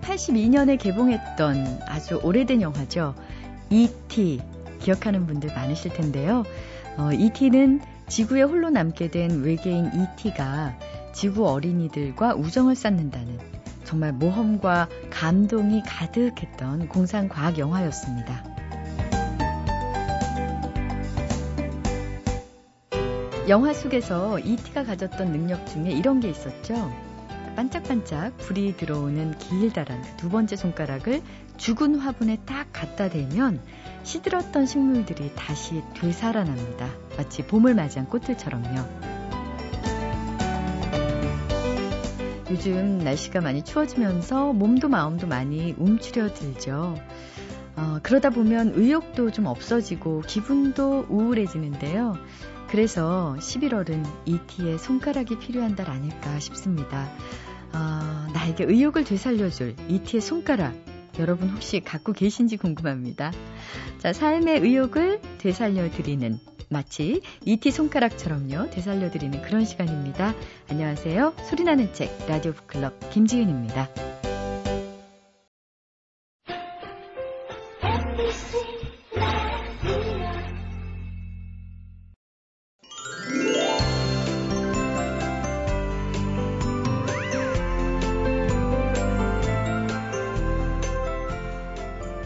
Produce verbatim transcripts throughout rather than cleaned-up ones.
천구백팔십이 년에 개봉했던 아주 오래된 영화죠. 이 티 기억하는 분들 많으실 텐데요. 어, 이 티는 지구에 홀로 남게 된 외계인 이 티가 지구 어린이들과 우정을 쌓는다는 정말 모험과 감동이 가득했던 공상과학 영화였습니다. 영화 속에서 이 티가 가졌던 능력 중에 이런 게 있었죠. 반짝반짝 불이 들어오는 길다란 두 번째 손가락을 죽은 화분에 딱 갖다 대면 시들었던 식물들이 다시 되살아납니다. 마치 봄을 맞이한 꽃들처럼요. 요즘 날씨가 많이 추워지면서 몸도 마음도 많이 움츠려들죠. 어, 그러다 보면 의욕도 좀 없어지고 기분도 우울해지는데요. 그래서 십일월은 이 티의 손가락이 필요한 달 아닐까 싶습니다. 어, 나에게 의욕을 되살려줄 이 티의 손가락, 여러분 혹시 갖고 계신지 궁금합니다. 자, 삶의 의욕을 되살려드리는, 마치 이 티 손가락처럼요, 되살려드리는 그런 시간입니다. 안녕하세요. 소리나는 책 라디오 북클럽 김지은입니다.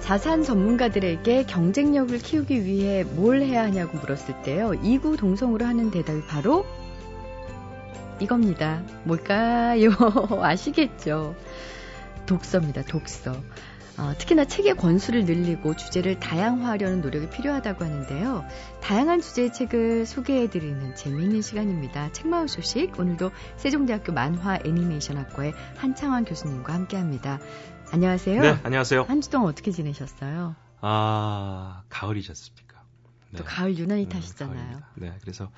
자산 전문가들에게 경쟁력을 키우기 위해 뭘 해야 하냐고 물었을 때요, 이구 동성으로 하는 대답이 바로 이겁니다. 뭘까요? 아시겠죠? 독서입니다. 독서. 어, 특히나 책의 권수를 늘리고 주제를 다양화하려는 노력이 필요하다고 하는데요. 다양한 주제의 책을 소개해드리는 재미있는 시간입니다. 책마을 소식, 오늘도 세종대학교 만화 애니메이션학과의 한창완 교수님과 함께합니다. 안녕하세요. 네, 안녕하세요. 한 주 동안 어떻게 지내셨어요? 아, 가을이지 않습니까? 네. 또 가을 유난히 타시잖아요. 음, 네, 그래서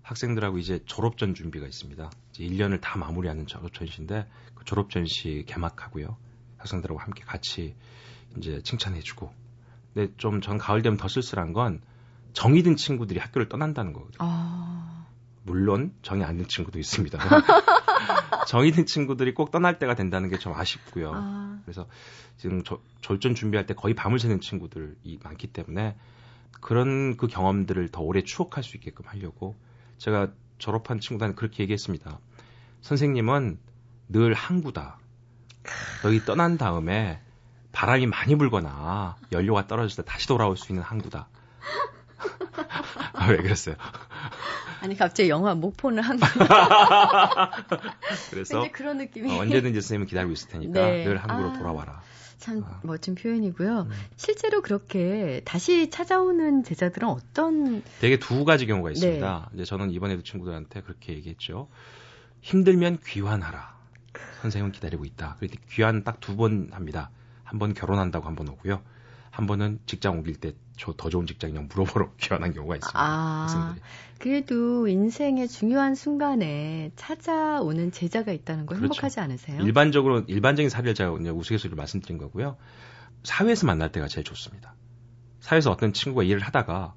학생들하고 이제 졸업전 준비가 있습니다. 이제 일 년을 다 마무리하는 졸업전시인데, 그 졸업전시 개막하고요. 학생들하고 함께 같이 이제 칭찬해주고. 근데 좀 전 가을 되면 더 쓸쓸한 건 정이 든 친구들이 학교를 떠난다는 거거든요. 아... 물론 정이 안 든 친구도 있습니다. 정이 든 친구들이 꼭 떠날 때가 된다는 게 좀 아쉽고요. 아. 그래서 지금 저, 졸전 준비할 때 거의 밤을 새는 친구들이 많기 때문에 그런 그 경험들을 더 오래 추억할 수 있게끔 하려고 제가 졸업한 친구들한테 그렇게 얘기했습니다. 선생님은 늘 항구다. 너희 떠난 다음에 바람이 많이 불거나 연료가 떨어질 때 다시 돌아올 수 있는 항구다. 아, 왜 그랬어요? 아니, 갑자기 영화 목포는 항구. 그래서 그런 느낌이... 어, 언제든지 선생님은 기다리고 있을 테니까 네. 늘 항구로 아, 돌아와라. 참 아. 멋진 표현이고요. 음. 실제로 그렇게 다시 찾아오는 제자들은 어떤... 되게 두 가지 경우가 있습니다. 네. 이제 저는 이번에도 친구들한테 그렇게 얘기했죠. 힘들면 귀환하라. 선생님은 기다리고 있다. 그래서 귀환 딱 두 번 합니다. 한 번 결혼한다고 한 번 오고요. 한 번은 직장 옮길 때 더 좋은 직장이냐고 물어보러 귀환한 경우가 있습니다. 아, 학생들이. 그래도 인생의 중요한 순간에 찾아오는 제자가 있다는 거 그렇죠. 행복하지 않으세요? 일반적으로, 일반적인 사례를 제가 우스갯소리로 말씀드린 거고요. 사회에서 만날 때가 제일 좋습니다. 사회에서 어떤 친구가 일을 하다가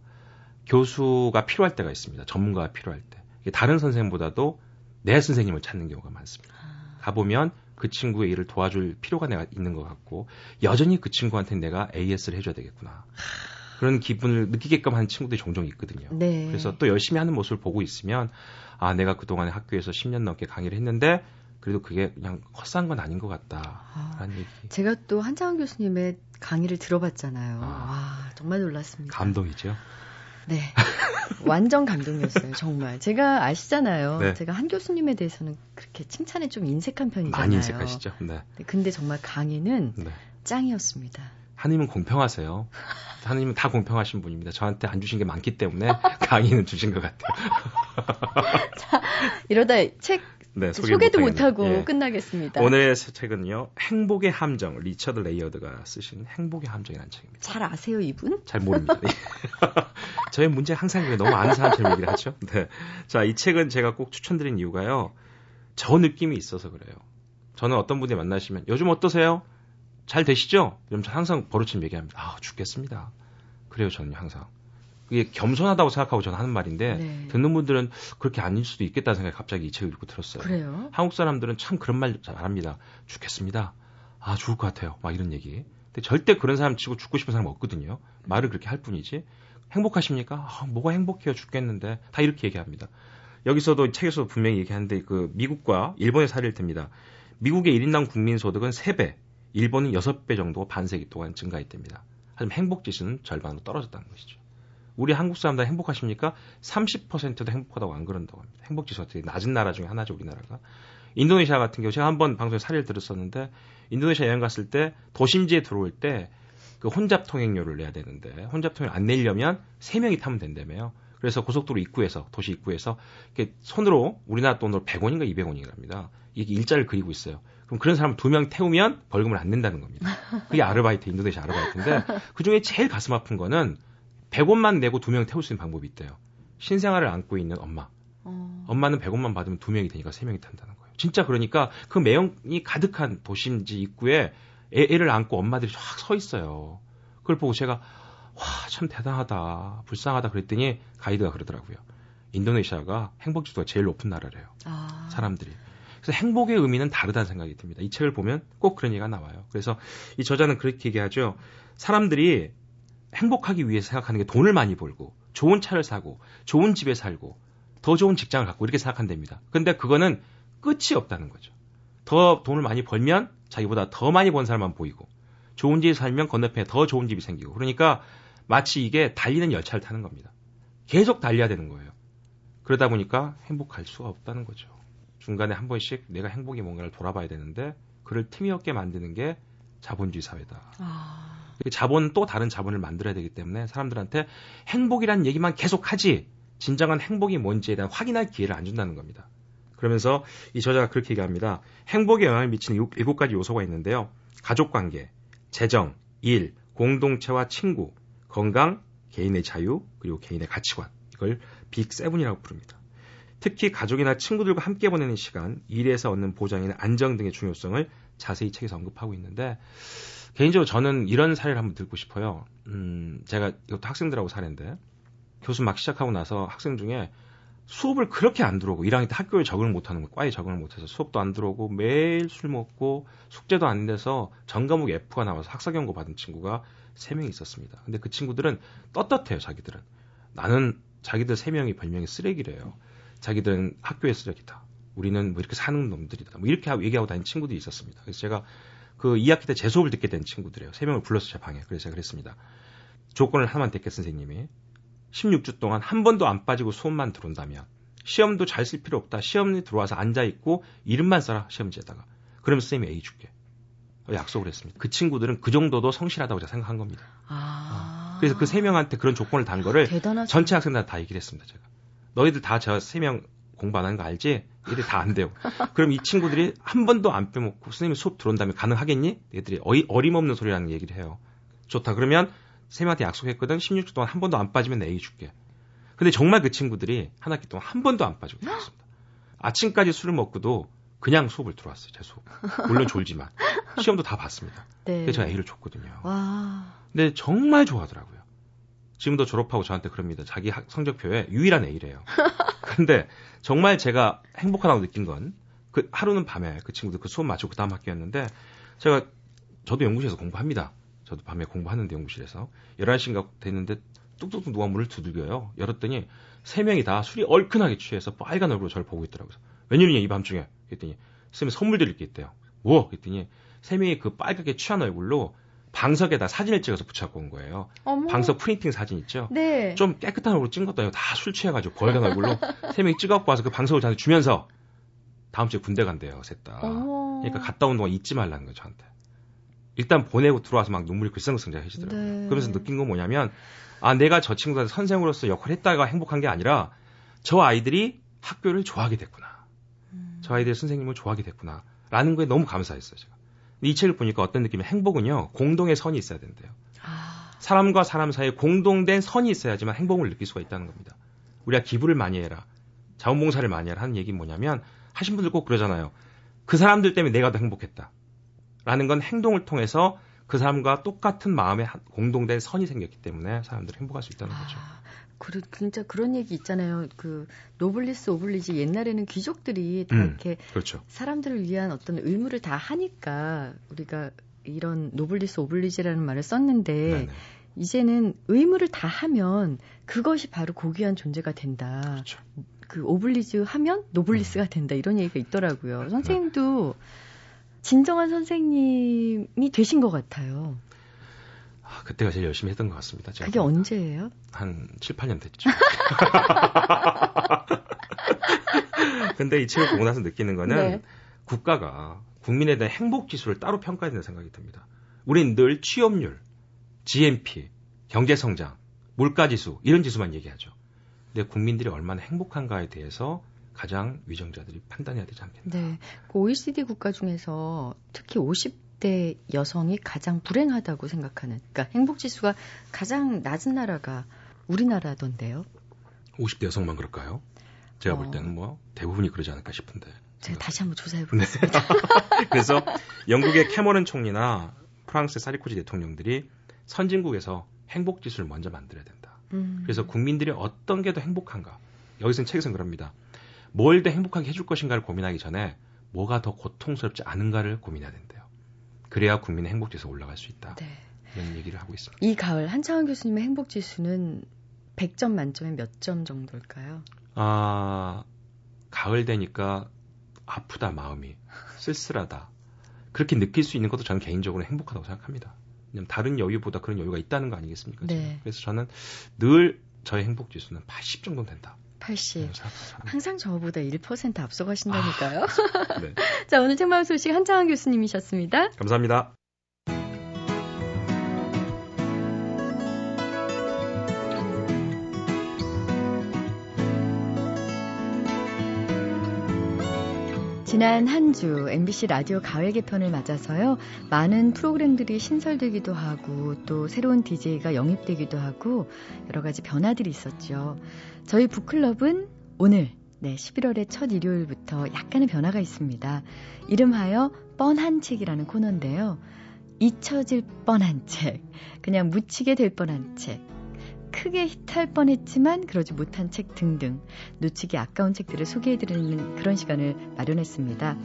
교수가 필요할 때가 있습니다. 전문가가 필요할 때. 다른 선생님보다도 내 선생님을 찾는 경우가 많습니다. 가보면 그 친구의 일을 도와줄 필요가 내가 있는 것 같고, 여전히 그 친구한테 내가 에이에스를 해줘야 되겠구나. 그런 기분을 느끼게끔 하는 친구들이 종종 있거든요. 네. 그래서 또 열심히 하는 모습을 보고 있으면, 아, 내가 그동안에 학교에서 십 년 넘게 강의를 했는데, 그래도 그게 그냥 헛산 건 아닌 것 같다. 아, 얘기. 제가 또 한창완 교수님의 강의를 들어봤잖아요. 아, 와, 정말 놀랐습니다. 감동이죠. 네. 완전 감동이었어요. 정말. 제가 아시잖아요. 네. 제가 한 교수님에 대해서는 그렇게 칭찬에 좀 인색한 편이잖아요. 많이 인색하시죠. 네. 근데 정말 강의는 네. 짱이었습니다. 하나님은 공평하세요. 하나님은 다 공평하신 분입니다. 저한테 안 주신 게 많기 때문에 강의는 주신 것 같아요. 자, 이러다 책 네, 소개 소개도 못하고 예. 끝나겠습니다. 오늘의 책은요, 행복의 함정, 리처드 레이어드가 쓰신 행복의 함정이라는 책입니다. 잘 아세요, 이분? 잘 모릅니다. 저의 문제 항상 너무 아는 사람처럼 얘기를 하죠. 네. 자, 이 책은 제가 꼭 추천드린 이유가요, 저 느낌이 있어서 그래요. 저는 어떤 분이 만나시면, 요즘 어떠세요? 잘 되시죠? 이러면서 항상 버릇처럼 얘기합니다. 아, 죽겠습니다. 그래요, 저는 항상. 그게 겸손하다고 생각하고 저는 하는 말인데 네. 듣는 분들은 그렇게 아닐 수도 있겠다는 생각에 갑자기 이 책을 읽고 들었어요. 그래요? 한국 사람들은 참 그런 말 잘합니다. 죽겠습니다. 아, 죽을 것 같아요. 막 이런 얘기. 근데 절대 그런 사람 치고 죽고 싶은 사람 없거든요. 말을 그렇게 할 뿐이지. 행복하십니까? 아, 뭐가 행복해요. 죽겠는데. 다 이렇게 얘기합니다. 여기서도 책에서도 분명히 얘기하는데 그 미국과 일본의 사례를 듭니다. 미국의 일 인당 국민소득은 세 배, 일본은 여섯 배 정도 반세기 동안 증가했답니다. 하지만 행복지수는 절반으로 떨어졌다는 것이죠. 우리 한국 사람들 행복하십니까? 삼십 퍼센트도 행복하다고 안 그런다고 합니다. 행복지수가 되게 낮은 나라 중에 하나죠, 우리나라가. 인도네시아 같은 경우 제가 한번 방송에 사례를 들었었는데 인도네시아 여행 갔을 때 도심지에 들어올 때 그 혼잡 통행료를 내야 되는데 혼잡 통행료 안 내려면 세 명이 타면 된다며요. 그래서 고속도로 입구에서, 도시 입구에서 이렇게 손으로 우리나라 돈으로 백 원인가 이백 원인가랍니다. 이게 일자를 그리고 있어요. 그럼 그런 사람 두 명 태우면 벌금을 안 낸다는 겁니다. 그게 아르바이트, 인도네시아 아르바이트인데 그중에 제일 가슴 아픈 거는 백 원만 내고 두 명 태울 수 있는 방법이 있대요. 신생아를 안고 있는 엄마. 어... 엄마는 백 원만 받으면 두 명이 되니까 세 명이 탄다는 거예요. 진짜 그러니까 그 매연이 가득한 도심지 입구에 애, 애를 안고 엄마들이 쫙 서 있어요. 그걸 보고 제가 와, 참 대단하다, 불쌍하다 그랬더니 가이드가 그러더라고요. 인도네시아가 행복지수가 제일 높은 나라래요. 아... 사람들이. 그래서 행복의 의미는 다르다는 생각이 듭니다. 이 책을 보면 꼭 그런 얘기가 나와요. 그래서 이 저자는 그렇게 얘기하죠. 사람들이 행복하기 위해서 생각하는 게 돈을 많이 벌고 좋은 차를 사고 좋은 집에 살고 더 좋은 직장을 갖고 이렇게 생각한답니다. 근데 그거는 끝이 없다는 거죠. 더 돈을 많이 벌면 자기보다 더 많이 번 사람만 보이고 좋은 집에 살면 건너편에 더 좋은 집이 생기고 그러니까 마치 이게 달리는 열차를 타는 겁니다. 계속 달려야 되는 거예요. 그러다 보니까 행복할 수가 없다는 거죠. 중간에 한 번씩 내가 행복이 뭔가를 돌아봐야 되는데 그럴 틈이 없게 만드는 게 자본주의 사회다. 아... 자본은 또 다른 자본을 만들어야 되기 때문에 사람들한테 행복이라는 얘기만 계속하지 진정한 행복이 뭔지에 대한 확인할 기회를 안 준다는 겁니다. 그러면서 이 저자가 그렇게 얘기합니다. 행복에 영향을 미치는 일곱 가지 요소가 있는데요. 가족관계, 재정, 일, 공동체와 친구, 건강, 개인의 자유, 그리고 개인의 가치관. 이걸 빅세븐이라고 부릅니다. 특히 가족이나 친구들과 함께 보내는 시간, 일에서 얻는 보장이나 안정 등의 중요성을 자세히 책에서 언급하고 있는데 개인적으로 저는 이런 사례를 한번 듣고 싶어요. 음, 제가 이것도 학생들하고 사례인데 교수 막 시작하고 나서 학생 중에 수업을 그렇게 안 들어오고 일 학년 때 학교에 적응을 못하는 거예요. 과에 적응을 못해서 수업도 안 들어오고 매일 술 먹고 숙제도 안 돼서 전과목 F가 나와서 학사경고 받은 친구가 세 명이 있었습니다. 근데 그 친구들은 떳떳해요. 자기들은. 나는 자기들 세 명이 별명이 쓰레기래요. 자기들은 학교의 쓰레기다. 우리는 뭐 이렇게 사는 놈들이다. 뭐 이렇게 얘기하고 다니는 친구들이 있었습니다. 그래서 제가 그 이 학기 때 제 수업을 듣게 된 친구들이에요. 세 명을 불러서 제 방에. 그래서 제가 그랬습니다. 조건을 하나만 댔게 선생님이. 십육 주 동안 한 번도 안 빠지고 수업만 들어온다면 시험도 잘 쓸 필요 없다. 시험에 들어와서 앉아있고 이름만 써라. 시험지에다가. 그러면 선생님이 A 줄게. 약속을 했습니다. 그 친구들은 그 정도도 성실하다고 제가 생각한 겁니다. 아... 그래서 그 세 명한테 그런 조건을 단 거를 대단하죠. 전체 학생들한테 다 얘기를 했습니다. 제가. 너희들 다 저 세 명 공부 안 하는 거 알지? 얘들 다 안 돼요. 그럼 이 친구들이 한 번도 안 빼먹고 선생님이 수업 들어온다면 가능하겠니? 얘들이 어이, 어림없는 소리라는 얘기를 해요. 좋다. 그러면 선생님한테 약속했거든. 십육 주 동안 한 번도 안 빠지면 내 얘기 줄게. 근데 정말 그 친구들이 한 학기 동안 한 번도 안 빠지고 들어왔습니다. 아침까지 술을 먹고도 그냥 수업을 들어왔어요. 제 수업. 물론 졸지만. 시험도 다 봤습니다. 네. 근데 제가 A를 줬거든요. 와. 근데 정말 좋아하더라고요. 지금도 졸업하고 저한테 그럽니다. 자기 성적표에 유일한 A래요. 근데 정말 제가 행복하다고 느낀 건 그 하루는 밤에 그 친구들 그 수업 마치고 그 다음 학기였는데 제가 저도 연구실에서 공부합니다. 저도 밤에 공부하는데 연구실에서 열한 시인가 됐는데 뚝뚝뚝 누가 문을 두들겨요. 열었더니 세 명이 다 술이 얼큰하게 취해서 빨간 얼굴로 저를 보고 있더라고요. 웬일이냐 이 밤중에. 그랬더니 선생님 선물 드릴 게 있대요. 뭐? 그랬더니 세 명이 그 빨갛게 취한 얼굴로 방석에다 사진을 찍어서 붙여갖고 온 거예요. 어머. 방석 프린팅 사진 있죠? 네. 좀 깨끗한 얼굴로 찍은 것도 아니고 다 술 취해가지고 벌간 얼굴로 세 명이 찍어갖고 와서 그 방석을 저한테 주면서 다음 주에 군대 간대요, 셋 다. 어머. 그러니까 갔다 온 동안 잊지 말라는 거예요, 저한테. 일단 보내고 들어와서 막 눈물이 글썽글썽 하시더라고요. 네. 그러면서 느낀 건 뭐냐면 아, 내가 저 친구들한테 선생으로서 역할을 했다가 행복한 게 아니라 저 아이들이 학교를 좋아하게 됐구나. 음. 저 아이들이 선생님을 좋아하게 됐구나. 라는 거에 너무 감사했어요, 제가. 이 책을 보니까 어떤 느낌이냐면 행복은요. 공동의 선이 있어야 된대요. 아... 사람과 사람 사이에 공동된 선이 있어야지만 행복을 느낄 수가 있다는 겁니다. 우리가 기부를 많이 해라. 자원봉사를 많이 해라 하는 얘기는 뭐냐면 하신 분들 꼭 그러잖아요. 그 사람들 때문에 내가 더 행복했다. 라는 건 행동을 통해서 그 사람과 똑같은 마음에 공동된 선이 생겼기 때문에 사람들이 행복할 수 있다는 거죠. 아... 그, 진짜 그런 얘기 있잖아요. 그 노블리스 오블리지, 옛날에는 귀족들이 다 음, 이렇게 그렇죠. 사람들을 위한 어떤 의무를 다 하니까 우리가 이런 노블리스 오블리지라는 말을 썼는데 네네. 이제는 의무를 다 하면 그것이 바로 고귀한 존재가 된다. 그렇죠. 그 오블리즈 하면 노블리스가 된다. 이런 얘기가 있더라고요. 선생님도 진정한 선생님이 되신 것 같아요. 아, 그때가 제일 열심히 했던 것 같습니다. 제가 그게 언제예요? 한 칠, 팔 년 됐죠. 근데 이 책을 보고 나서 느끼는 거는 네. 국가가 국민에 대한 행복지수를 따로 평가해야 된다는 생각이 듭니다. 우린 늘 취업률, 지 엔 피, 경제성장, 물가지수 이런 지수만 얘기하죠. 근데 국민들이 얼마나 행복한가에 대해서 가장 위정자들이 판단해야 되지 않겠나. 네, 그 오 이 씨 디 국가 중에서 특히 오십 대 여성이 가장 불행하다고 생각하는, 그러니까 행복지수가 가장 낮은 나라가 우리나라던데요. 오십 대 여성만 그럴까요? 제가 어... 볼 때는 뭐 대부분이 그러지 않을까 싶은데. 제가 다시 한번 조사해 보겠습니다. 네. 그래서 영국의 캐머런 총리나 프랑스의 사르코지 대통령들이 선진국에서 행복지수를 먼저 만들어야 된다. 음. 그래서 국민들이 어떤 게 더 행복한가. 여기서는 책에서는 그럽니다. 뭘 더 행복하게 해줄 것인가를 고민하기 전에 뭐가 더 고통스럽지 않은가를 고민해야 된대요. 그래야 국민의 행복지수가 올라갈 수 있다. 네. 이런 얘기를 하고 있습니다. 이 가을 한창완 교수님의 행복지수는 백 점 만점에 몇 점 정도일까요? 아, 가을 되니까 아프다 마음이, 쓸쓸하다. 그렇게 느낄 수 있는 것도 저는 개인적으로 행복하다고 생각합니다. 다른 여유보다 그런 여유가 있다는 거 아니겠습니까? 네. 그래서 저는 늘 저의 행복지수는 팔십 정도 된다. 팔십. 항상 저보다 일 퍼센트 앞서가신다니까요. 아, 네. 자, 오늘 책마을 소식 한창완 교수님이셨습니다. 감사합니다. 지난 한 주 엠비씨 라디오 가을 개편을 맞아서요. 많은 프로그램들이 신설되기도 하고 또 새로운 디제이가 영입되기도 하고 여러 가지 변화들이 있었죠. 저희 북클럽은 오늘 네, 십일월의 첫 일요일부터 약간의 변화가 있습니다. 이름하여 뻔한 책이라는 코너인데요. 잊혀질 뻔한 책, 그냥 묻히게 될 뻔한 책, 크게 히트할 뻔했지만 그러지 못한 책 등등 놓치기 아까운 책들을 소개해드리는 그런 시간을 마련했습니다.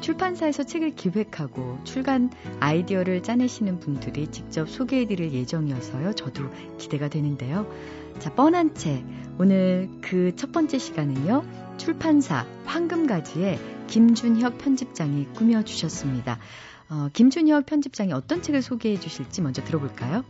출판사에서 책을 기획하고 출간 아이디어를 짜내시는 분들이 직접 소개해드릴 예정이어서요. 저도 기대가 되는데요. 자, 뻔한 책. 오늘 그 첫 번째 시간은요. 출판사 황금가지의 김준혁 편집장이 꾸며주셨습니다. 어, 김준혁 편집장이 어떤 책을 소개해 주실지 먼저 들어볼까요?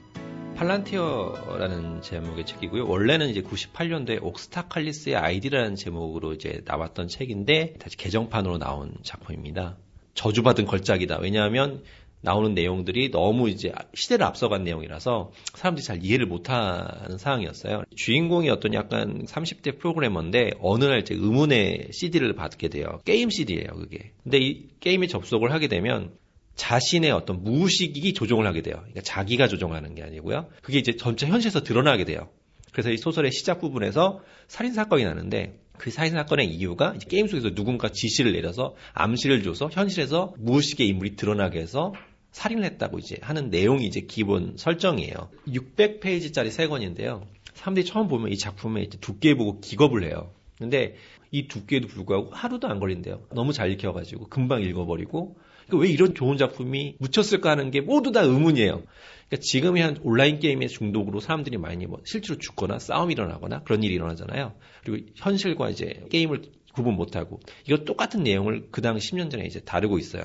팔란티어라는 제목의 책이고요. 원래는 이제 구십팔 년도에 옥스타칼리스의 아이디라는 제목으로 이제 나왔던 책인데 다시 개정판으로 나온 작품입니다. 저주받은 걸작이다. 왜냐하면 나오는 내용들이 너무 이제 시대를 앞서간 내용이라서 사람들이 잘 이해를 못하는 상황이었어요. 주인공이 어떤 약간 삼십 대 프로그래머인데 어느 날 이제 의문의 씨디를 받게 돼요. 게임 씨디예요, 그게. 근데 이 게임에 접속을 하게 되면 자신의 어떤 무의식이 조종을 하게 돼요. 그러니까 자기가 조종하는 게 아니고요. 그게 이제 점차 현실에서 드러나게 돼요. 그래서 이 소설의 시작 부분에서 살인사건이 나는데 그 살인사건의 이유가 이제 게임 속에서 누군가 지시를 내려서 암시를 줘서 현실에서 무의식의 인물이 드러나게 해서 살인을 했다고 이제 하는 내용이 이제 기본 설정이에요. 육백 페이지짜리 세 권인데요. 사람들이 처음 보면 이 작품의 이제 두께 보고 기겁을 해요. 근데 이 두께에도 불구하고 하루도 안 걸린대요. 너무 잘 읽혀가지고 금방 읽어버리고 왜 이런 좋은 작품이 묻혔을까 하는 게 모두 다 의문이에요. 그러니까 지금의 한 온라인 게임의 중독으로 사람들이 많이 뭐 실제로 죽거나 싸움이 일어나거나 그런 일이 일어나잖아요. 그리고 현실과 이제 게임을 구분 못하고 이거 똑같은 내용을 그 당시 십 년 전에 이제 다루고 있어요.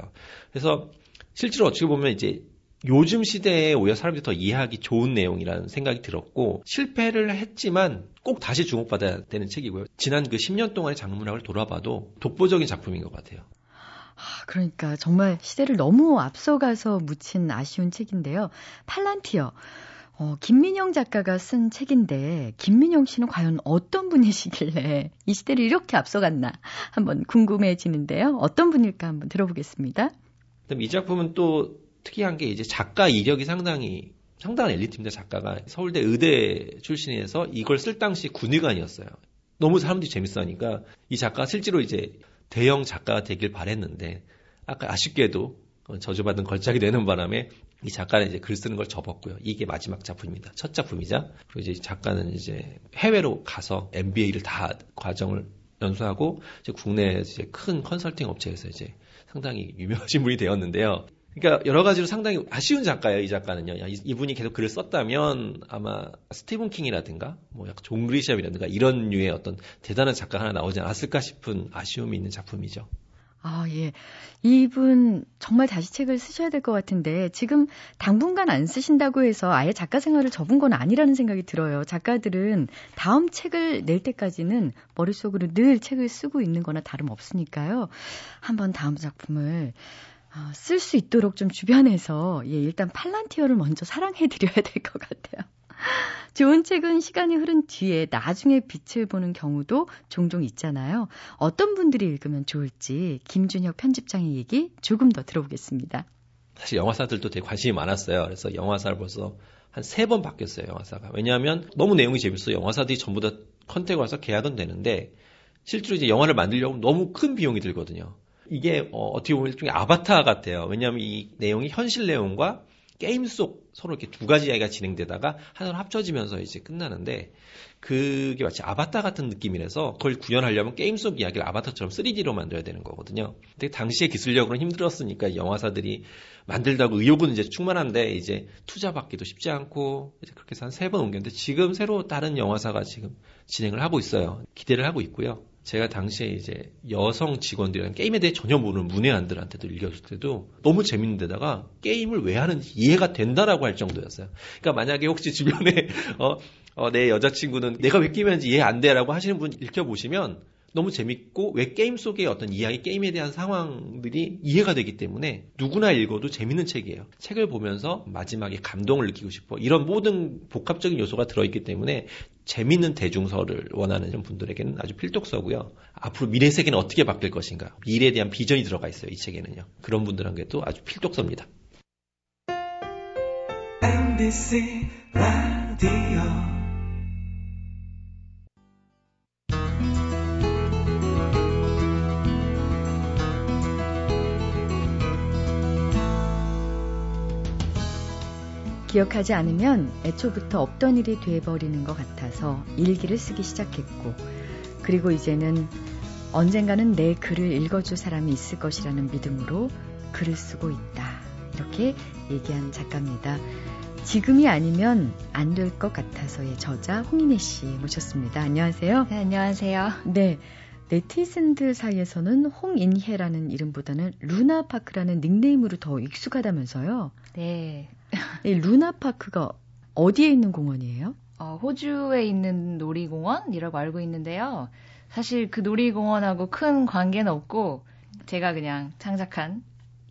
그래서 실제로 어떻게 보면 이제 요즘 시대에 오히려 사람들이 더 이해하기 좋은 내용이라는 생각이 들었고 실패를 했지만 꼭 다시 주목받아야 되는 책이고요. 지난 그 십 년 동안의 장문학을 돌아봐도 독보적인 작품인 것 같아요. 그러니까 정말 시대를 너무 앞서가서 묻힌 아쉬운 책인데요. 팔란티어. 어, 김민영 작가가 쓴 책인데 김민영 씨는 과연 어떤 분이시길래 이 시대를 이렇게 앞서갔나 한번 궁금해지는데요. 어떤 분일까 한번 들어보겠습니다. 그럼 이 작품은 또 특이한 게 이제 작가 이력이 상당히 상당한 엘리트입니다. 작가가 서울대 의대 출신이어서 이걸 쓸 당시 군의관이었어요. 너무 사람들이 재밌어하니까 이 작가가 실제로 이제 대형 작가가 되길 바랬는데 아까 아쉽게도 저주받은 걸작이 되는 바람에 이 작가는 이제 글 쓰는 걸 접었고요. 이게 마지막 작품입니다. 첫 작품이자. 그리고 이제 작가는 이제 해외로 가서 엠비에이를 다 과정을 연수하고 이제 국내 이제 큰 컨설팅 업체에서 이제 상당히 유명하신 분이 되었는데요. 그러니까 여러 가지로 상당히 아쉬운 작가예요, 이 작가는요. 야, 이, 이분이 계속 글을 썼다면 아마 스티븐 킹이라든가 뭐 약간 존 그리샴이라든가 이런 류의 어떤 대단한 작가 하나 나오지 않았을까 싶은 아쉬움이 있는 작품이죠. 아, 예. 이분 정말 다시 책을 쓰셔야 될 것 같은데 지금 당분간 안 쓰신다고 해서 아예 작가 생활을 접은 건 아니라는 생각이 들어요. 작가들은 다음 책을 낼 때까지는 머릿속으로 늘 책을 쓰고 있는 거나 다름없으니까요. 한번 다음 작품을 어, 쓸 수 있도록 좀 주변에서 예, 일단 팔란티어를 먼저 사랑해드려야 될 것 같아요. 좋은 책은 시간이 흐른 뒤에 나중에 빛을 보는 경우도 종종 있잖아요. 어떤 분들이 읽으면 좋을지 김준혁 편집장의 얘기 조금 더 들어보겠습니다. 사실 영화사들도 되게 관심이 많았어요. 그래서 영화사를 벌써 한 세 번 바뀌었어요. 영화사가. 왜냐하면 너무 내용이 재밌어요. 영화사들이 전부 다 컨택 와서 계약은 되는데 실제로 이제 영화를 만들려면 너무 큰 비용이 들거든요. 이게 어, 어떻게 보면 일종의 아바타 같아요. 왜냐하면 이 내용이 현실 내용과 게임 속 서로 이렇게 두 가지 이야기가 진행되다가 하나로 합쳐지면서 이제 끝나는데 그게 마치 아바타 같은 느낌이라서 그걸 구현하려면 게임 속 이야기를 아바타처럼 쓰리디로 만들어야 되는 거거든요. 근데 당시에 기술력으로는 힘들었으니까 영화사들이 만들다고 의욕은 이제 충만한데 이제 투자 받기도 쉽지 않고 이제 그렇게 해서 한 세 번 옮겼는데 지금 새로 다른 영화사가 지금 진행을 하고 있어요. 기대를 하고 있고요. 제가 당시에 이제 여성 직원들이랑 게임에 대해 전혀 모르는 문외한들한테도 읽었을 때도 너무 재밌는데다가 게임을 왜 하는지 이해가 된다라고 할 정도였어요. 그러니까 만약에 혹시 주변에 어, 어, 내 여자친구는 내가 왜 게임하는지 이해 안 돼라고 하시는 분 읽혀보시면 너무 재밌고 왜 게임 속의 어떤 이야기, 게임에 대한 상황들이 이해가 되기 때문에 누구나 읽어도 재밌는 책이에요. 책을 보면서 마지막에 감동을 느끼고 싶어. 이런 모든 복합적인 요소가 들어있기 때문에 재밌는 대중서를 원하는 분들에게는 아주 필독서고요. 앞으로 미래 세계는 어떻게 바뀔 것인가. 미래에 대한 비전이 들어가 있어요. 이 책에는요. 그런 분들한테도 아주 필독서입니다. 엠비씨 라디오 기억하지 않으면 애초부터 없던 일이 돼버리는 것 같아서 일기를 쓰기 시작했고 그리고 이제는 언젠가는 내 글을 읽어줄 사람이 있을 것이라는 믿음으로 글을 쓰고 있다. 이렇게 얘기한 작가입니다. 지금이 아니면 안 될 것 같아서의 저자 홍인혜 씨 모셨습니다. 안녕하세요. 네, 안녕하세요. 네. 네티즌들 사이에서는 홍인혜라는 이름보다는 루나파크라는 닉네임으로 더 익숙하다면서요? 네. 이 루나파크가 어디에 있는 공원이에요? 어, 호주에 있는 놀이공원이라고 알고 있는데요. 사실 그 놀이공원하고 큰 관계는 없고 제가 그냥 창작한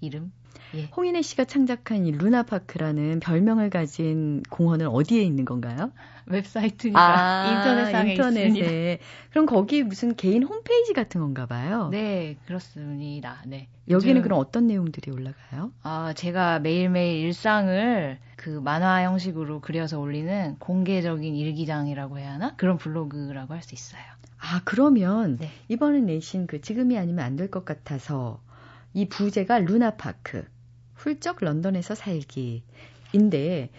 이름. 예. 홍인혜 씨가 창작한 이 루나파크라는 별명을 가진 공원은 어디에 있는 건가요? 웹사이트니까 아, 인터넷상에 인터넷에. 있습니다. 그럼 거기 무슨 개인 홈페이지 같은 건가 봐요? 네, 그렇습니다. 네. 여기는 그럼 어떤 내용들이 올라가요? 아, 제가 매일매일 일상을 그 만화 형식으로 그려서 올리는 공개적인 일기장이라고 해야 하나? 그런 블로그라고 할 수 있어요. 아, 그러면 네. 이번에 내신 그 지금이 아니면 안 될 것 같아서 이 부제가 루나파크, 훌쩍 런던에서 살기인데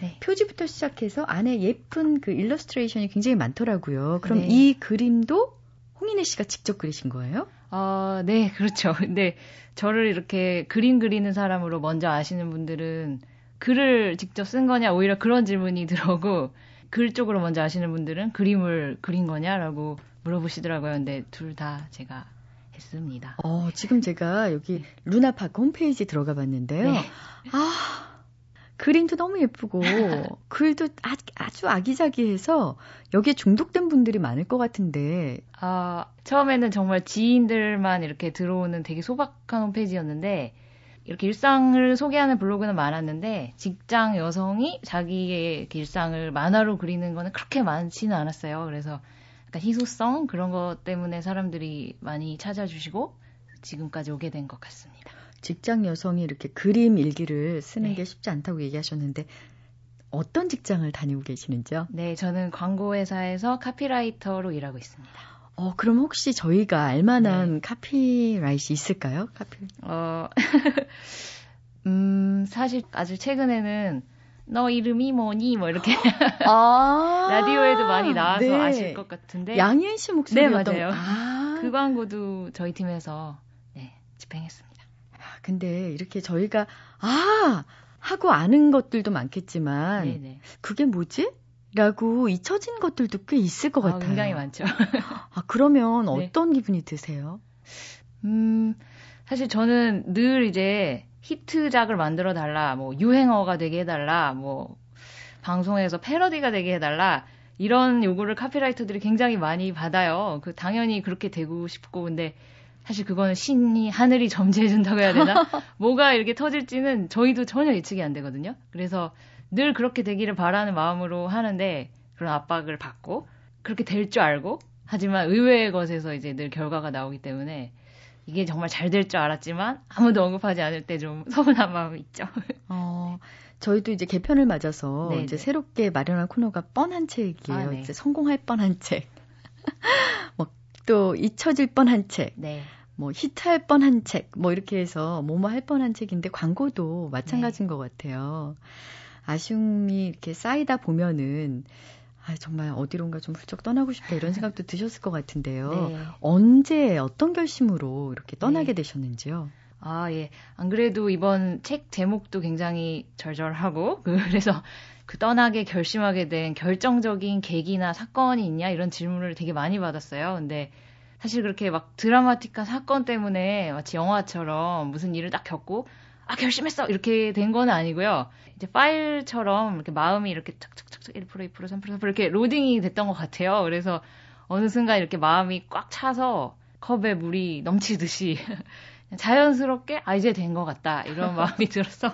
네. 표지부터 시작해서 안에 예쁜 그 일러스트레이션이 굉장히 많더라고요. 그럼 네. 이 그림도 홍인혜 씨가 직접 그리신 거예요? 어, 네, 그렇죠. 근데 저를 이렇게 그림 그리는 사람으로 먼저 아시는 분들은 글을 직접 쓴 거냐 오히려 그런 질문이 들어오고 글 쪽으로 먼저 아시는 분들은 그림을 그린 거냐라고 물어보시더라고요. 근데 둘 다 제가 했습니다. 어, 지금 제가 여기 루나파크 홈페이지 들어가 봤는데요. 네. 아, 그림도 너무 예쁘고 글도 아주 아기자기해서 여기에 중독된 분들이 많을 것 같은데. 아, 처음에는 정말 지인들만 이렇게 들어오는 되게 소박한 홈페이지였는데 이렇게 일상을 소개하는 블로그는 많았는데 직장 여성이 자기의 일상을 만화로 그리는 거는 그렇게 많지는 않았어요. 그래서 약간 희소성 그런 것 때문에 사람들이 많이 찾아주시고 지금까지 오게 된 것 같습니다. 직장 여성이 이렇게 그림 일기를 쓰는 네. 게 쉽지 않다고 얘기하셨는데 어떤 직장을 다니고 계시는지요? 네, 저는 광고회사에서 카피라이터로 일하고 있습니다. 어, 그럼 혹시 저희가 알만한 네. 카피라이트 있을까요? 카피? 어, 음, 사실 아주 최근에는 너 이름이 뭐니? 뭐 이렇게 아~ 라디오에도 많이 나와서 네. 아실 것 같은데 양희은 씨 목소리였던 네, 맞아요. 아~ 그 광고도 저희 팀에서 네, 집행했습니다. 아, 근데 이렇게 저희가 아 하고 아는 것들도 많겠지만 네네. 그게 뭐지? 라고 잊혀진 것들도 꽤 있을 것 아, 같아요. 굉장히 많죠. 아, 그러면 어떤 네. 기분이 드세요? 음, 사실 저는 늘 이제 히트작을 만들어 달라, 뭐 유행어가 되게 해달라, 뭐 방송에서 패러디가 되게 해달라 이런 요구를 카피라이터들이 굉장히 많이 받아요. 그 당연히 그렇게 되고 싶고 근데 사실 그거는 신이 하늘이 점지해 준다고 해야 되나? 뭐가 이렇게 터질지는 저희도 전혀 예측이 안 되거든요. 그래서 늘 그렇게 되기를 바라는 마음으로 하는데 그런 압박을 받고 그렇게 될 줄 알고 하지만 의외의 것에서 이제 늘 결과가 나오기 때문에. 이게 정말 잘 될 줄 알았지만 아무도 언급하지 않을 때 좀 서운한 마음이 있죠. 어, 저희도 이제 개편을 맞아서 네네. 이제 새롭게 마련한 코너가 뻔한 책이에요. 아, 네. 이제 성공할 뻔한 책, 뭐 또 잊혀질 뻔한 책, 네. 뭐 히트할 뻔한 책, 뭐 이렇게 해서 뭐뭐 할 뻔한 책인데 광고도 마찬가지인 네. 것 같아요. 아쉬움이 이렇게 쌓이다 보면은. 아, 정말 어디론가 좀 훌쩍 떠나고 싶다 이런 생각도 드셨을 것 같은데요. 네. 언제 어떤 결심으로 이렇게 떠나게 네. 되셨는지요? 아, 예. 안 그래도 이번 책 제목도 굉장히 절절하고 그래서 그 떠나게 결심하게 된 결정적인 계기나 사건이 있냐 이런 질문을 되게 많이 받았어요. 근데 사실 그렇게 막 드라마틱한 사건 때문에 마치 영화처럼 무슨 일을 딱 겪고 아, 결심했어! 이렇게 된 건 아니고요. 이제 파일처럼 이렇게 마음이 이렇게 착착착착 일 퍼센트, 이 퍼센트, 삼 퍼센트, 삼 퍼센트 이렇게 로딩이 됐던 것 같아요. 그래서 어느 순간 이렇게 마음이 꽉 차서 컵에 물이 넘치듯이 자연스럽게 아, 이제 된 것 같다. 이런 마음이 들어서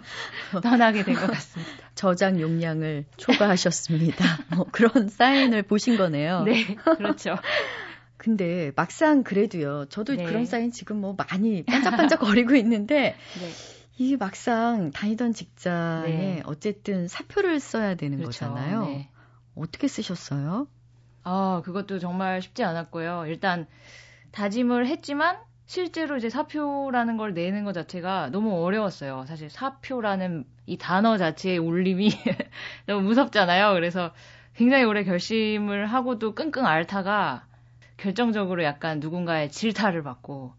떠나게 된 것 같습니다. 저장 용량을 초과하셨습니다. 뭐 그런 사인을 보신 거네요. 네, 그렇죠. 근데 막상 그래도요. 저도 네. 그런 사인 지금 뭐 많이 반짝반짝 거리고 있는데 네. 이게 막상 다니던 직장에 네. 어쨌든 사표를 써야 되는 그렇죠. 거잖아요. 네. 어떻게 쓰셨어요? 아, 그것도 정말 쉽지 않았고요. 일단 다짐을 했지만 실제로 이제 사표라는 걸 내는 것 자체가 너무 어려웠어요. 사실 사표라는 이 단어 자체의 울림이 너무 무섭잖아요. 그래서 굉장히 오래 결심을 하고도 끙끙 앓다가 결정적으로 약간 누군가의 질타를 받고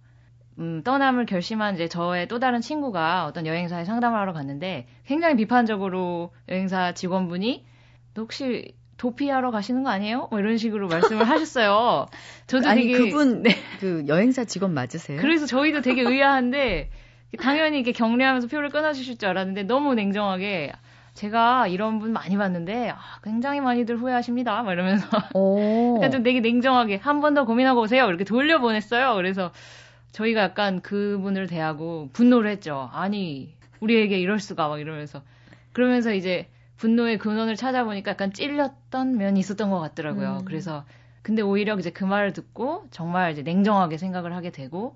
음, 떠남을 결심한 이제 저의 또 다른 친구가 어떤 여행사에 상담을 하러 갔는데 굉장히 비판적으로 여행사 직원분이 너 혹시 도피하러 가시는 거 아니에요? 뭐 이런 식으로 말씀을 하셨어요. 저도 아니, 되게 그분 네. 그 여행사 직원 맞으세요? 그래서 저희도 되게 의아한데 당연히 이렇게 격려하면서 표를 끊어주실 줄 알았는데 너무 냉정하게 제가 이런 분 많이 봤는데 아, 굉장히 많이들 후회하십니다. 막 이러면서 그러니까 좀 되게 냉정하게 한 번 더 고민하고 오세요. 이렇게 돌려보냈어요. 그래서 저희가 약간 그분을 대하고 분노를 했죠. 아니, 우리에게 이럴 수가 막 이러면서. 그러면서 이제 분노의 근원을 찾아보니까 약간 찔렸던 면이 있었던 것 같더라고요. 음. 그래서 근데 오히려 이제 그 말을 듣고 정말 이제 냉정하게 생각을 하게 되고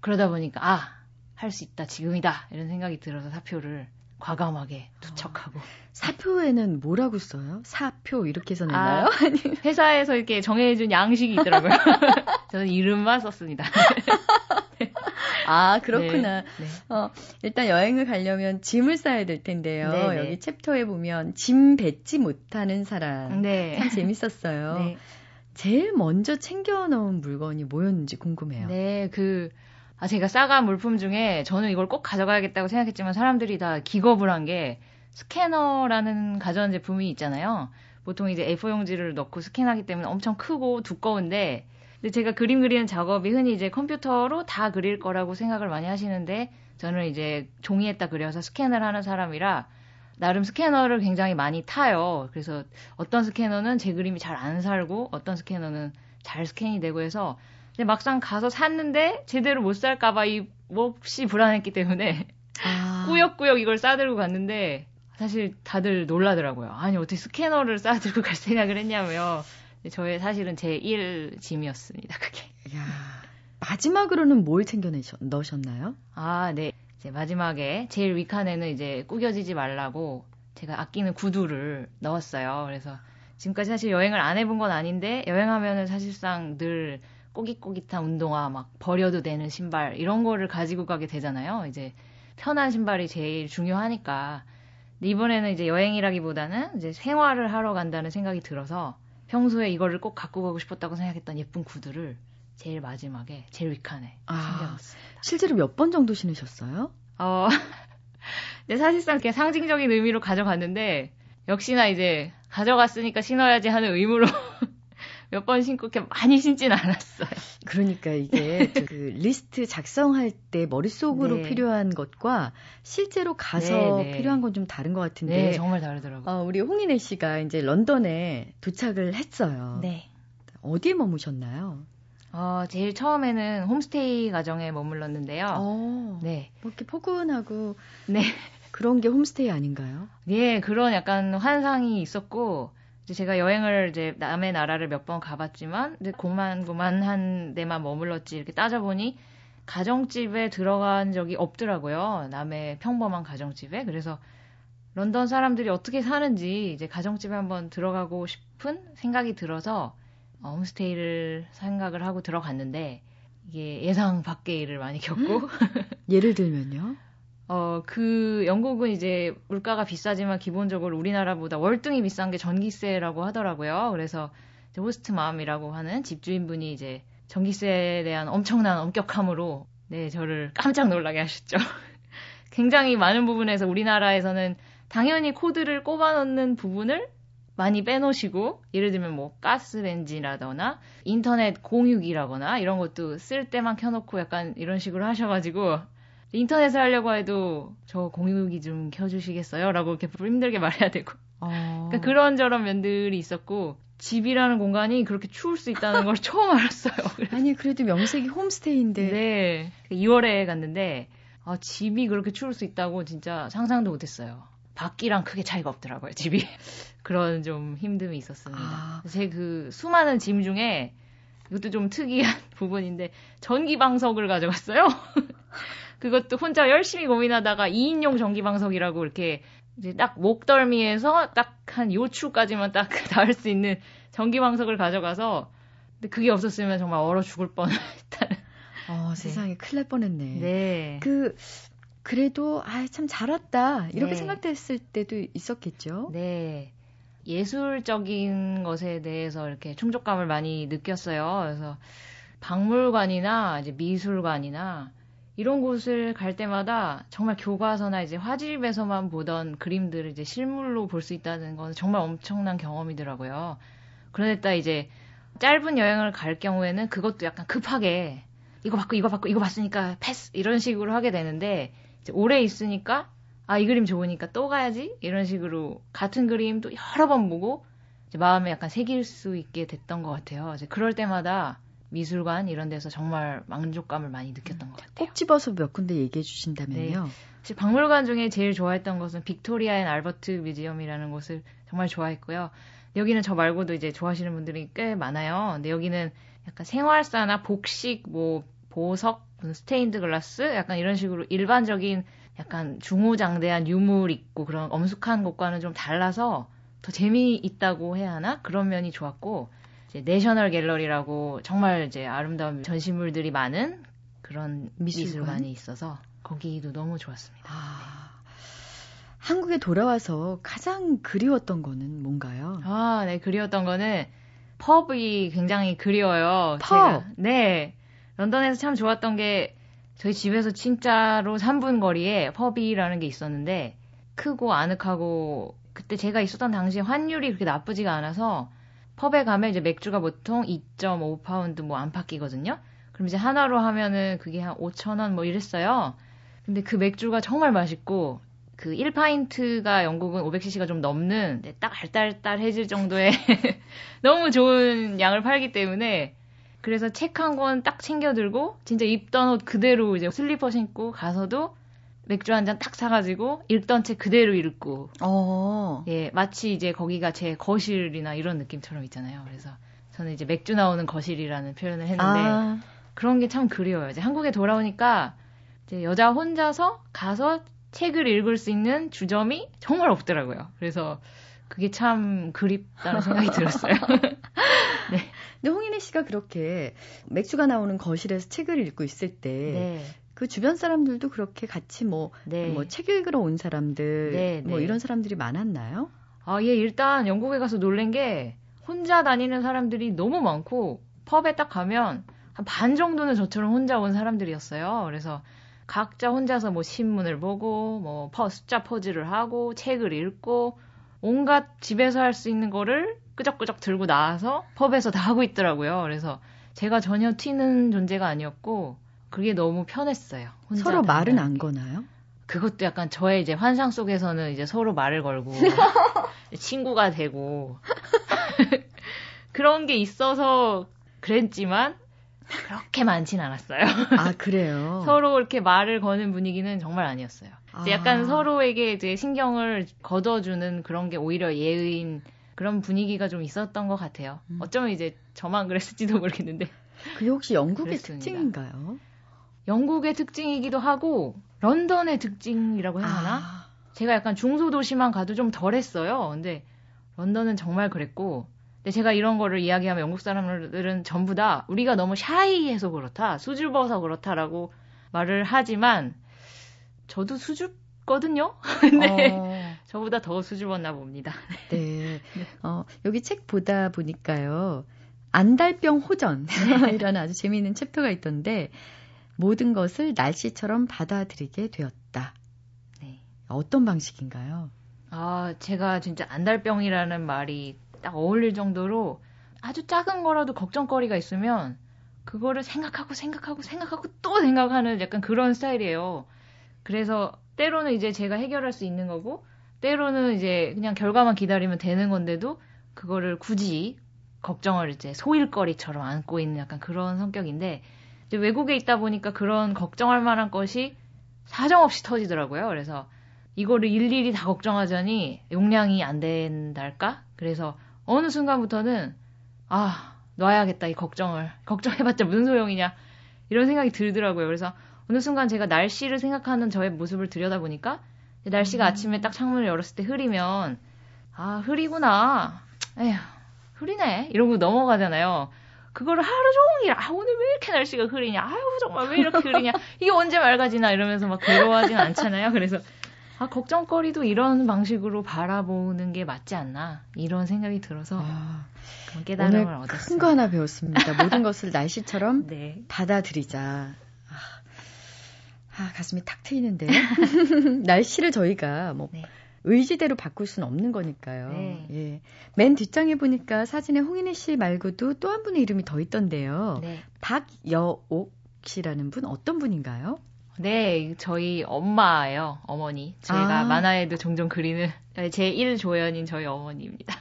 그러다 보니까 아, 할 수 있다, 지금이다 이런 생각이 들어서 사표를 과감하게 투척하고. 어. 사표에는 뭐라고 써요? 사표 이렇게 해서 냈나요? 아, 회사에서 이렇게 정해준 양식이 있더라고요. 저는 이름만 썼습니다. 네. 아, 그렇구나. 네, 네. 어, 일단 여행을 가려면 짐을 싸야 될 텐데요. 네, 네. 여기 챕터에 보면 짐 뱉지 못하는 사람. 네. 참 재밌었어요. 네. 제일 먼저 챙겨 넣은 물건이 뭐였는지 궁금해요. 네, 그 아, 제가 싸간 물품 중에 저는 이걸 꼭 가져가야겠다고 생각했지만 사람들이 다 기겁을 한 게 스캐너라는 가전 제품이 있잖아요. 보통 이제 에이포 용지를 넣고 스캔하기 때문에 엄청 크고 두꺼운데 근데 제가 그림 그리는 작업이 흔히 이제 컴퓨터로 다 그릴 거라고 생각을 많이 하시는데 저는 이제 종이에다 그려서 스캔을 하는 사람이라 나름 스캐너를 굉장히 많이 타요. 그래서 어떤 스캐너는 제 그림이 잘 안 살고 어떤 스캐너는 잘 스캔이 되고 해서 근데 막상 가서 샀는데 제대로 못 살까 봐 이 몹시 불안했기 때문에 아. 꾸역꾸역 이걸 싸들고 갔는데 사실 다들 놀라더라고요. 아니 어떻게 스캐너를 싸들고 갈 생각을 했냐며 저의 사실은 제일 짐이었습니다. 그게. 이야, 마지막으로는 뭘 챙겨 넣으셨나요? 아, 네. 이제 마지막에 제일 위칸에는 이제 구겨지지 말라고 제가 아끼는 구두를 넣었어요. 그래서 지금까지 사실 여행을 안 해본 건 아닌데 여행하면은 사실상 늘 꼬깃꼬깃한 운동화 막 버려도 되는 신발 이런 거를 가지고 가게 되잖아요. 이제 편한 신발이 제일 중요하니까. 근데 이번에는 이제 여행이라기보다는 이제 생활을 하러 간다는 생각이 들어서 평소에 이거를 꼭 갖고 가고 싶었다고 생각했던 예쁜 구두를 제일 마지막에, 제일 위칸에 챙겨왔습니다. 아, 실제로 몇 번 정도 신으셨어요? 어, 근데 사실상 이렇게 상징적인 의미로 가져갔는데 역시나 이제 가져갔으니까 신어야지 하는 의무로 몇 번 신고 이렇게 많이 신진 않았어요. 그러니까 이게 그 리스트 작성할 때 머릿속으로 네. 필요한 것과 실제로 가서 네, 네. 필요한 건 좀 다른 것 같은데. 네, 정말 다르더라고요. 어, 우리 홍인혜 씨가 이제 런던에 도착을 했어요. 네. 어디에 머무셨나요? 어, 제일 처음에는 홈스테이 가정에 머물렀는데요. 오, 네. 뭐 이렇게 포근하고 네. 그런 게 홈스테이 아닌가요? 예, 그런 약간 환상이 있었고 제가 여행을 이제 남의 나라를 몇 번 가봤지만 고만고만한 데만 머물렀지 이렇게 따져보니 가정집에 들어간 적이 없더라고요. 남의 평범한 가정집에. 그래서 런던 사람들이 어떻게 사는지 이제 가정집에 한번 들어가고 싶은 생각이 들어서 어, 홈스테이를 생각을 하고 들어갔는데 이게 예상 밖의 일을 많이 겪고 예를 들면요? 어, 그 영국은 이제 물가가 비싸지만 기본적으로 우리나라보다 월등히 비싼 게 전기세라고 하더라고요. 그래서 이제 호스트맘이라고 하는 집주인분이 이제 전기세에 대한 엄청난 엄격함으로 네, 저를 깜짝 놀라게 하셨죠. 굉장히 많은 부분에서 우리나라에서는 당연히 코드를 꼽아 넣는 부분을 많이 빼놓으시고 예를 들면 뭐 가스레인지라거나 인터넷 공유기라거나 이런 것도 쓸 때만 켜놓고 약간 이런 식으로 하셔가지고 인터넷을 하려고 해도 저 공유기 좀 켜주시겠어요? 라고 이렇게 힘들게 말해야 되고 어... 그러니까 그런저런 면들이 있었고 집이라는 공간이 그렇게 추울 수 있다는 걸 처음 알았어요. 그래서. 아니 그래도 명색이 홈스테이인데 네, 이월에 갔는데 아, 집이 그렇게 추울 수 있다고 진짜 상상도 못했어요. 밖이랑 크게 차이가 없더라고요, 집이. 그런 좀 힘듦이 있었습니다. 아... 제 그 수많은 짐 중에 이것도 좀 특이한 부분인데 전기방석을 가져갔어요. 그것도 혼자 열심히 고민하다가 이 인용 전기방석이라고 이렇게 이제 딱 목덜미에서 딱 한 요추까지만 딱 닿을 수 있는 전기방석을 가져가서 근데 그게 없었으면 정말 얼어 죽을 뻔했다는. 어, 세상에 네. 큰일 날 뻔했네. 네. 그 그래도 아, 참 잘 왔다 이렇게 네. 생각됐을 때도 있었겠죠. 네. 예술적인 것에 대해서 이렇게 충족감을 많이 느꼈어요. 그래서 박물관이나 이제 미술관이나 이런 곳을 갈 때마다 정말 교과서나 이제 화집에서만 보던 그림들을 이제 실물로 볼 수 있다는 건 정말 엄청난 경험이더라고요. 그러다 이제 짧은 여행을 갈 경우에는 그것도 약간 급하게 이거 받고 이거 받고 이거 봤으니까 패스 이런 식으로 하게 되는데 이제 오래 있으니까 아, 이 그림 좋으니까 또 가야지 이런 식으로 같은 그림도 여러 번 보고 이제 마음에 약간 새길 수 있게 됐던 것 같아요. 이제 그럴 때마다 미술관 이런 데서 정말 만족감을 많이 느꼈던 음, 것 같아요. 꼭 집어서 몇 군데 얘기해 주신다면요. 네. 사실 박물관 중에 제일 좋아했던 것은 빅토리아 앤 알버트 뮤지엄이라는 곳을 정말 좋아했고요. 여기는 저 말고도 이제 좋아하시는 분들이 꽤 많아요. 근데 여기는 약간 생활사나 복식, 뭐 보석, 스테인드 글라스 약간 이런 식으로 일반적인 약간 중후장대한 유물 있고 그런 엄숙한 것과는 좀 달라서 더 재미있다고 해야 하나? 그런 면이 좋았고 이제 내셔널 갤러리라고 정말 이제 아름다운 전시물들이 많은 그런 미술관? 미술관이 있어서 거기도 너무 좋았습니다. 아, 네. 한국에 돌아와서 가장 그리웠던 거는 뭔가요? 아, 네, 그리웠던 거는 펍이 굉장히 그리워요. 펍? 제가. 네. 런던에서 참 좋았던 게 저희 집에서 진짜로 삼 분 거리에 펍이라는 게 있었는데 크고 아늑하고 그때 제가 있었던 당시에 환율이 그렇게 나쁘지가 않아서 펍에 가면 이제 맥주가 보통 이 점 오 파운드 뭐 안팎이거든요. 그럼 이제 하나로 하면은 그게 한 오천 원 뭐 이랬어요. 근데 그 맥주가 정말 맛있고 그 일 파인트가 영국은 오백 씨씨가 좀 넘는 딱 알딸딸해질 정도의 너무 좋은 양을 팔기 때문에 그래서 책 한 권 딱 챙겨 들고 진짜 입던 옷 그대로 이제 슬리퍼 신고 가서도 맥주 한 잔 딱 사가지고 읽던 책 그대로 읽고. 어. 예, 마치 이제 거기가 제 거실이나 이런 느낌처럼 있잖아요. 그래서 저는 이제 맥주 나오는 거실이라는 표현을 했는데 아. 그런 게 참 그리워요. 이제 한국에 돌아오니까 이제 여자 혼자서 가서 책을 읽을 수 있는 주점이 정말 없더라고요. 그래서 그게 참 그립다는 생각이 들었어요. 네. 근데 홍인혜 씨가 그렇게 맥주가 나오는 거실에서 책을 읽고 있을 때 네. 그 주변 사람들도 그렇게 같이 뭐, 네. 뭐 책 읽으러 온 사람들, 네, 네. 뭐 이런 사람들이 많았나요? 아, 예, 일단 영국에 가서 놀란 게 혼자 다니는 사람들이 너무 많고 펍에 딱 가면 한 반 정도는 저처럼 혼자 온 사람들이었어요. 그래서 각자 혼자서 뭐 신문을 보고 뭐 퍼, 숫자 퍼즐을 하고 책을 읽고 온갖 집에서 할 수 있는 거를 끄적끄적 들고 나와서 펍에서 다 하고 있더라고요. 그래서 제가 전혀 튀는 존재가 아니었고 그게 너무 편했어요. 혼자 서로 말은 게. 안 거나요? 그것도 약간 저의 이제 환상 속에서는 이제 서로 말을 걸고 친구가 되고 그런 게 있어서 그랬지만 그렇게 많진 않았어요. 아, 그래요? 서로 이렇게 말을 거는 분위기는 정말 아니었어요. 아. 이제 약간 서로에게 이제 신경을 거둬주는 그런 게 오히려 예의인 그런 분위기가 좀 있었던 것 같아요. 음. 어쩌면 이제 저만 그랬을지도 모르겠는데. 그게 혹시 영국의 그랬습니다. 특징인가요? 영국의 특징이기도 하고 런던의 특징이라고 해야 하나? 아. 제가 약간 중소도시만 가도 좀 덜했어요. 근데 런던은 정말 그랬고 근데 제가 이런 거를 이야기하면 영국 사람들은 전부 다 우리가 너무 샤이해서 그렇다, 수줍어서 그렇다라고 말을 하지만 저도 수줍거든요. 근데 어... 저보다 더 수줍었나 봅니다. 네, 어, 여기 책 보다 보니까요. 안달병 호전이라는 아주 재미있는 챕터가 있던데 모든 것을 날씨처럼 받아들이게 되었다. 네. 어떤 방식인가요? 아, 제가 진짜 안달병이라는 말이 딱 어울릴 정도로 아주 작은 거라도 걱정거리가 있으면 그거를 생각하고 생각하고 생각하고 또 생각하는 약간 그런 스타일이에요. 그래서 때로는 이제 제가 해결할 수 있는 거고 때로는 이제 그냥 결과만 기다리면 되는 건데도 그거를 굳이 걱정을 이제 소일거리처럼 안고 있는 약간 그런 성격인데 이제 외국에 있다 보니까 그런 걱정할 만한 것이 사정없이 터지더라고요. 그래서 이거를 일일이 다 걱정하자니 용량이 안 된달까? 그래서 어느 순간부터는 아, 놔야겠다 이 걱정을. 걱정해봤자 무슨 소용이냐 이런 생각이 들더라고요. 그래서 어느 순간 제가 날씨를 생각하는 저의 모습을 들여다보니까 날씨가 음. 아침에 딱 창문을 열었을 때 흐리면 아, 흐리구나. 에휴, 흐리네. 이러고 넘어가잖아요. 그거를 하루 종일 아, 오늘 왜 이렇게 날씨가 흐리냐. 아유, 정말 왜 이렇게 흐리냐. 이게 언제 맑아지나 이러면서 막 괴로워하진 않잖아요. 그래서 아, 걱정거리도 이런 방식으로 바라보는 게 맞지 않나 이런 생각이 들어서 아, 깨달음을 오늘 얻었어요. 큰 거 하나 배웠습니다. 모든 것을 날씨처럼 네. 받아들이자. 아, 아, 가슴이 탁 트이는데요. 날씨를 저희가 뭐 네. 의지대로 바꿀 수는 없는 거니까요. 네. 예. 맨 뒷장에 보니까 사진에 홍인혜 씨 말고도 또 한 분의 이름이 더 있던데요. 네. 박여옥 씨라는 분 어떤 분인가요? 네, 저희 엄마예요. 어머니. 제가 아. 만화에도 종종 그리는 제일 조연인 저희 어머니입니다.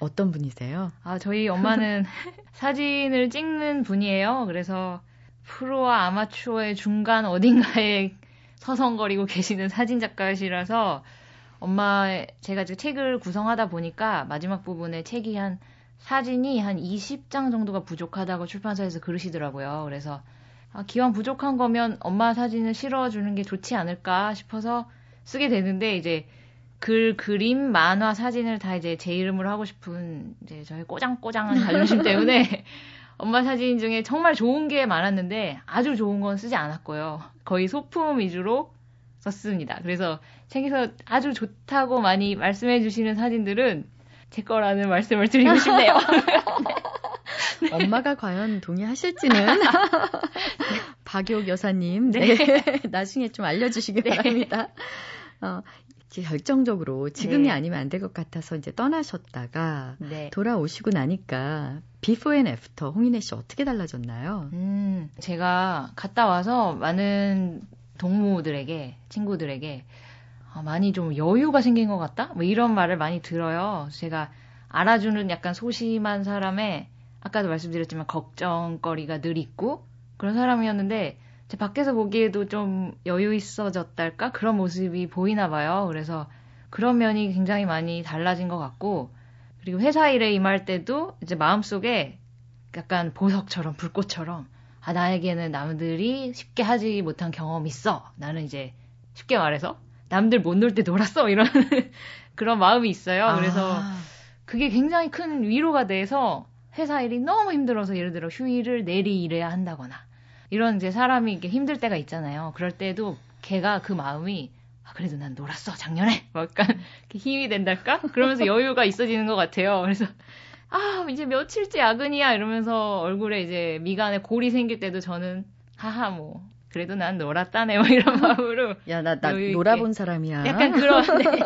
어떤 분이세요? 아, 저희 엄마는 사진을 찍는 분이에요. 그래서 프로와 아마추어의 중간 어딘가에 서성거리고 계시는 사진작가시라서 엄마 제가 지금 책을 구성하다 보니까 마지막 부분에 책이 한 사진이 한 이십 장 정도가 부족하다고 출판사에서 그러시더라고요. 그래서 아, 기왕 부족한 거면 엄마 사진을 실어주는 게 좋지 않을까 싶어서 쓰게 되는데, 이제, 글, 그림, 만화, 사진을 다 이제 제 이름으로 하고 싶은, 이제 저의 꼬장꼬장한 자존심 때문에, 엄마 사진 중에 정말 좋은 게 많았는데, 아주 좋은 건 쓰지 않았고요. 거의 소품 위주로 썼습니다. 그래서 책에서 아주 좋다고 많이 말씀해 주시는 사진들은 제 거라는 말씀을 드리고 싶네요. 네. 엄마가 과연 동의하실지는 박효옥 여사님 네. 네. 나중에 좀 알려주시기 네. 바랍니다. 어, 결정적으로 지금이 네. 아니면 안 될 것 같아서 이제 떠나셨다가 네. 돌아오시고 나니까 비포 앤 애프터 홍인혜 씨 어떻게 달라졌나요? 음, 제가 갔다 와서 많은 동무들에게 친구들에게 아, 많이 좀 여유가 생긴 것 같다? 뭐 이런 말을 많이 들어요. 제가 알아주는 약간 소심한 사람의 아까도 말씀드렸지만 걱정거리가 늘 있고 그런 사람이었는데 제 밖에서 보기에도 좀 여유 있어졌달까? 그런 모습이 보이나 봐요. 그래서 그런 면이 굉장히 많이 달라진 것 같고 그리고 회사 일에 임할 때도 이제 마음속에 약간 보석처럼 불꽃처럼 아, 나에게는 남들이 쉽게 하지 못한 경험이 있어. 나는 이제 쉽게 말해서 남들 못 놀 때 놀았어. 이런 그런 마음이 있어요. 그래서 아. 그게 굉장히 큰 위로가 돼서 회사 일이 너무 힘들어서 예를 들어 휴일을 내리 일해야 한다거나 이런 이제 사람이 이게 힘들 때가 있잖아요. 그럴 때도 걔가 그 마음이 아, 그래도 난 놀았어 작년에 막 약간 힘이 된달까? 그러면서 여유가 있어지는 것 같아요. 그래서 아 이제 며칠째 야근이야 이러면서 얼굴에 이제 미간에 골이 생길 때도 저는 하하 뭐 그래도 난 놀았다네 뭐 이런 마음으로 야 나 나 놀아본 사람이야 약간 그런 네.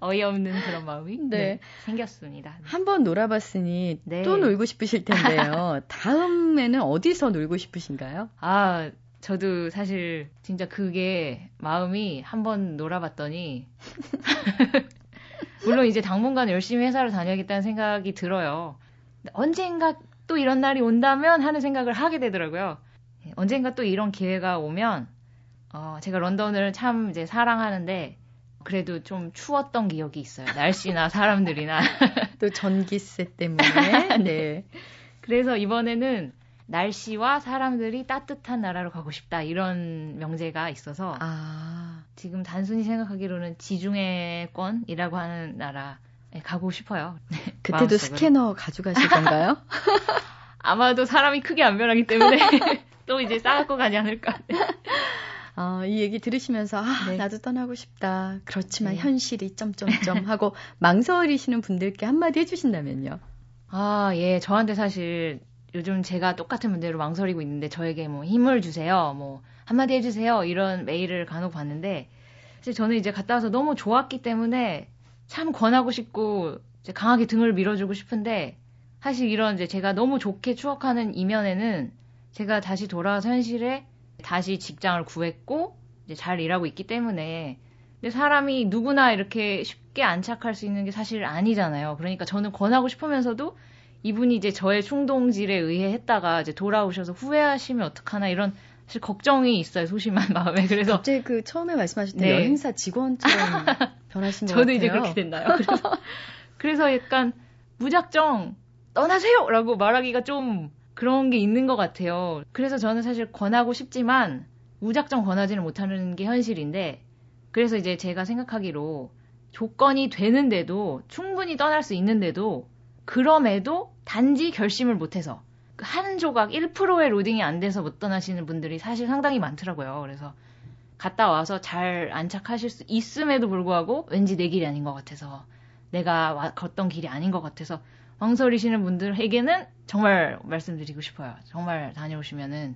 어이없는 그런 마음이 네. 네, 생겼습니다. 한번 놀아봤으니 네. 또 놀고 싶으실 텐데요. 다음에는 어디서 놀고 싶으신가요? 아 저도 사실 진짜 그게 마음이 한번 놀아봤더니 물론 이제 당분간 열심히 회사를 다녀야겠다는 생각이 들어요. 언젠가 또 이런 날이 온다면 하는 생각을 하게 되더라고요. 언젠가 또 이런 기회가 오면 어, 제가 런던을 참 이제 사랑하는데 그래도 좀 추웠던 기억이 있어요. 날씨나 사람들이나 또 전기세 때문에. 네. 그래서 이번에는 날씨와 사람들이 따뜻한 나라로 가고 싶다 이런 명제가 있어서 아... 지금 단순히 생각하기로는 지중해권이라고 하는 나라에 가고 싶어요. 그때도 스캐너 가져가실 건가요? 아마도 사람이 크게 안 변하기 때문에 또 이제 싸갖고 가지 않을까. 어, 이 얘기 들으시면서 아, 네. 나도 떠나고 싶다. 그렇지만 네. 현실이 점점점 하고 망설이시는 분들께 한마디 해주신다면요. 아, 예, 저한테 사실 요즘 제가 똑같은 문제로 망설이고 있는데 저에게 뭐 힘을 주세요, 뭐 한마디 해주세요 이런 메일을 간혹 봤는데 사실 저는 이제 갔다 와서 너무 좋았기 때문에 참 권하고 싶고 이제 강하게 등을 밀어주고 싶은데 사실 이런 이제 제가 너무 좋게 추억하는 이면에는 제가 다시 돌아와서 현실에 다시 직장을 구했고 이제 잘 일하고 있기 때문에 근데 사람이 누구나 이렇게 쉽게 안착할 수 있는 게 사실 아니잖아요. 그러니까 저는 권하고 싶으면서도 이분이 이제 저의 충동질에 의해 했다가 이제 돌아오셔서 후회하시면 어떡하나 이런 사실 걱정이 있어요. 소심한 마음에. 그래서 갑자기 그 처음에 말씀하실 때 네. 여행사 직원처럼 변하신 것 같아요. 저도 이제 그렇게 됐나요? 그래서, 그래서 약간 무작정 떠나세요! 라고 말하기가 좀 그런 게 있는 것 같아요. 그래서 저는 사실 권하고 싶지만 무작정 권하지는 못하는 게 현실인데 그래서 이제 제가 생각하기로 조건이 되는데도 충분히 떠날 수 있는데도 그럼에도 단지 결심을 못해서 한 조각 일 퍼센트의 로딩이 안 돼서 못 떠나시는 분들이 사실 상당히 많더라고요. 그래서 갔다 와서 잘 안착하실 수 있음에도 불구하고 왠지 내 길이 아닌 것 같아서 내가 걷던 길이 아닌 것 같아서 망설이시는 분들에게는 정말 말씀드리고 싶어요. 정말 다녀오시면은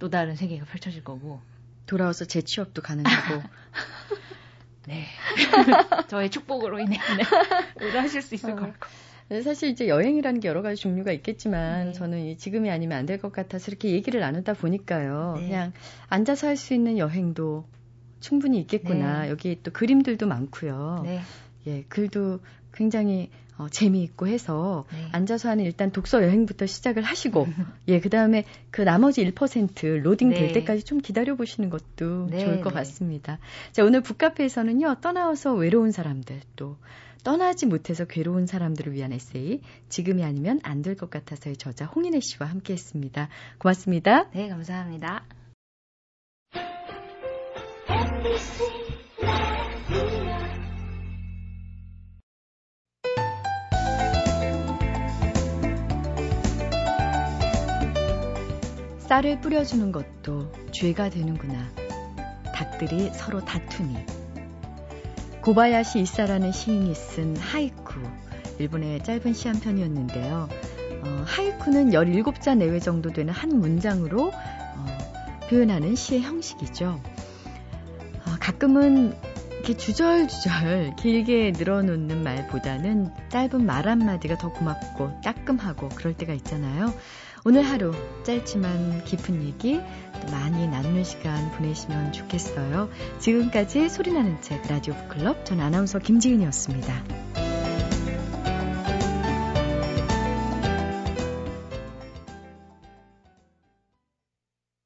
또 다른 세계가 펼쳐질 거고 돌아와서 재취업도 가능하고 네 저의 축복으로 인해 하실 수 있을 어. 것 같고 사실 이제 여행이라는 게 여러 가지 종류가 있겠지만 네. 저는 이 지금이 아니면 안 될 것 같아서 이렇게 얘기를 나누다 보니까요. 네. 그냥 앉아서 할 수 있는 여행도 충분히 있겠구나. 네. 여기 또 그림들도 많고요. 네. 예, 글도 굉장히 어, 재미있고 해서 네. 앉아서 하는 일단 독서 여행부터 시작을 하시고 예, 그다음에 그 나머지 일 퍼센트 로딩 될 네. 때까지 좀 기다려보시는 것도 네. 좋을 것 네. 같습니다. 자, 오늘 북카페에서는요. 떠나와서 외로운 사람들 또 떠나지 못해서 괴로운 사람들을 위한 에세이 지금이 아니면 안 될 것 같아서의 저자 홍인혜 씨와 함께했습니다. 고맙습니다. 네, 감사합니다. 쌀을 뿌려주는 것도 죄가 되는구나. 닭들이 서로 다투니. 고바야시 이사라는 시인이 쓴 하이쿠, 일본의 짧은 시 한 편이었는데요. 어, 하이쿠는 열일곱 자 내외 정도 되는 한 문장으로 어, 표현하는 시의 형식이죠. 어, 가끔은 이렇게 주절주절 길게 늘어놓는 말보다는 짧은 말 한마디가 더 고맙고 따끔하고 그럴 때가 있잖아요. 오늘 하루 짧지만 깊은 얘기 또 많이 나누는 시간 보내시면 좋겠어요. 지금까지 소리나는 책 라디오 북클럽 전 아나운서 김지은이었습니다.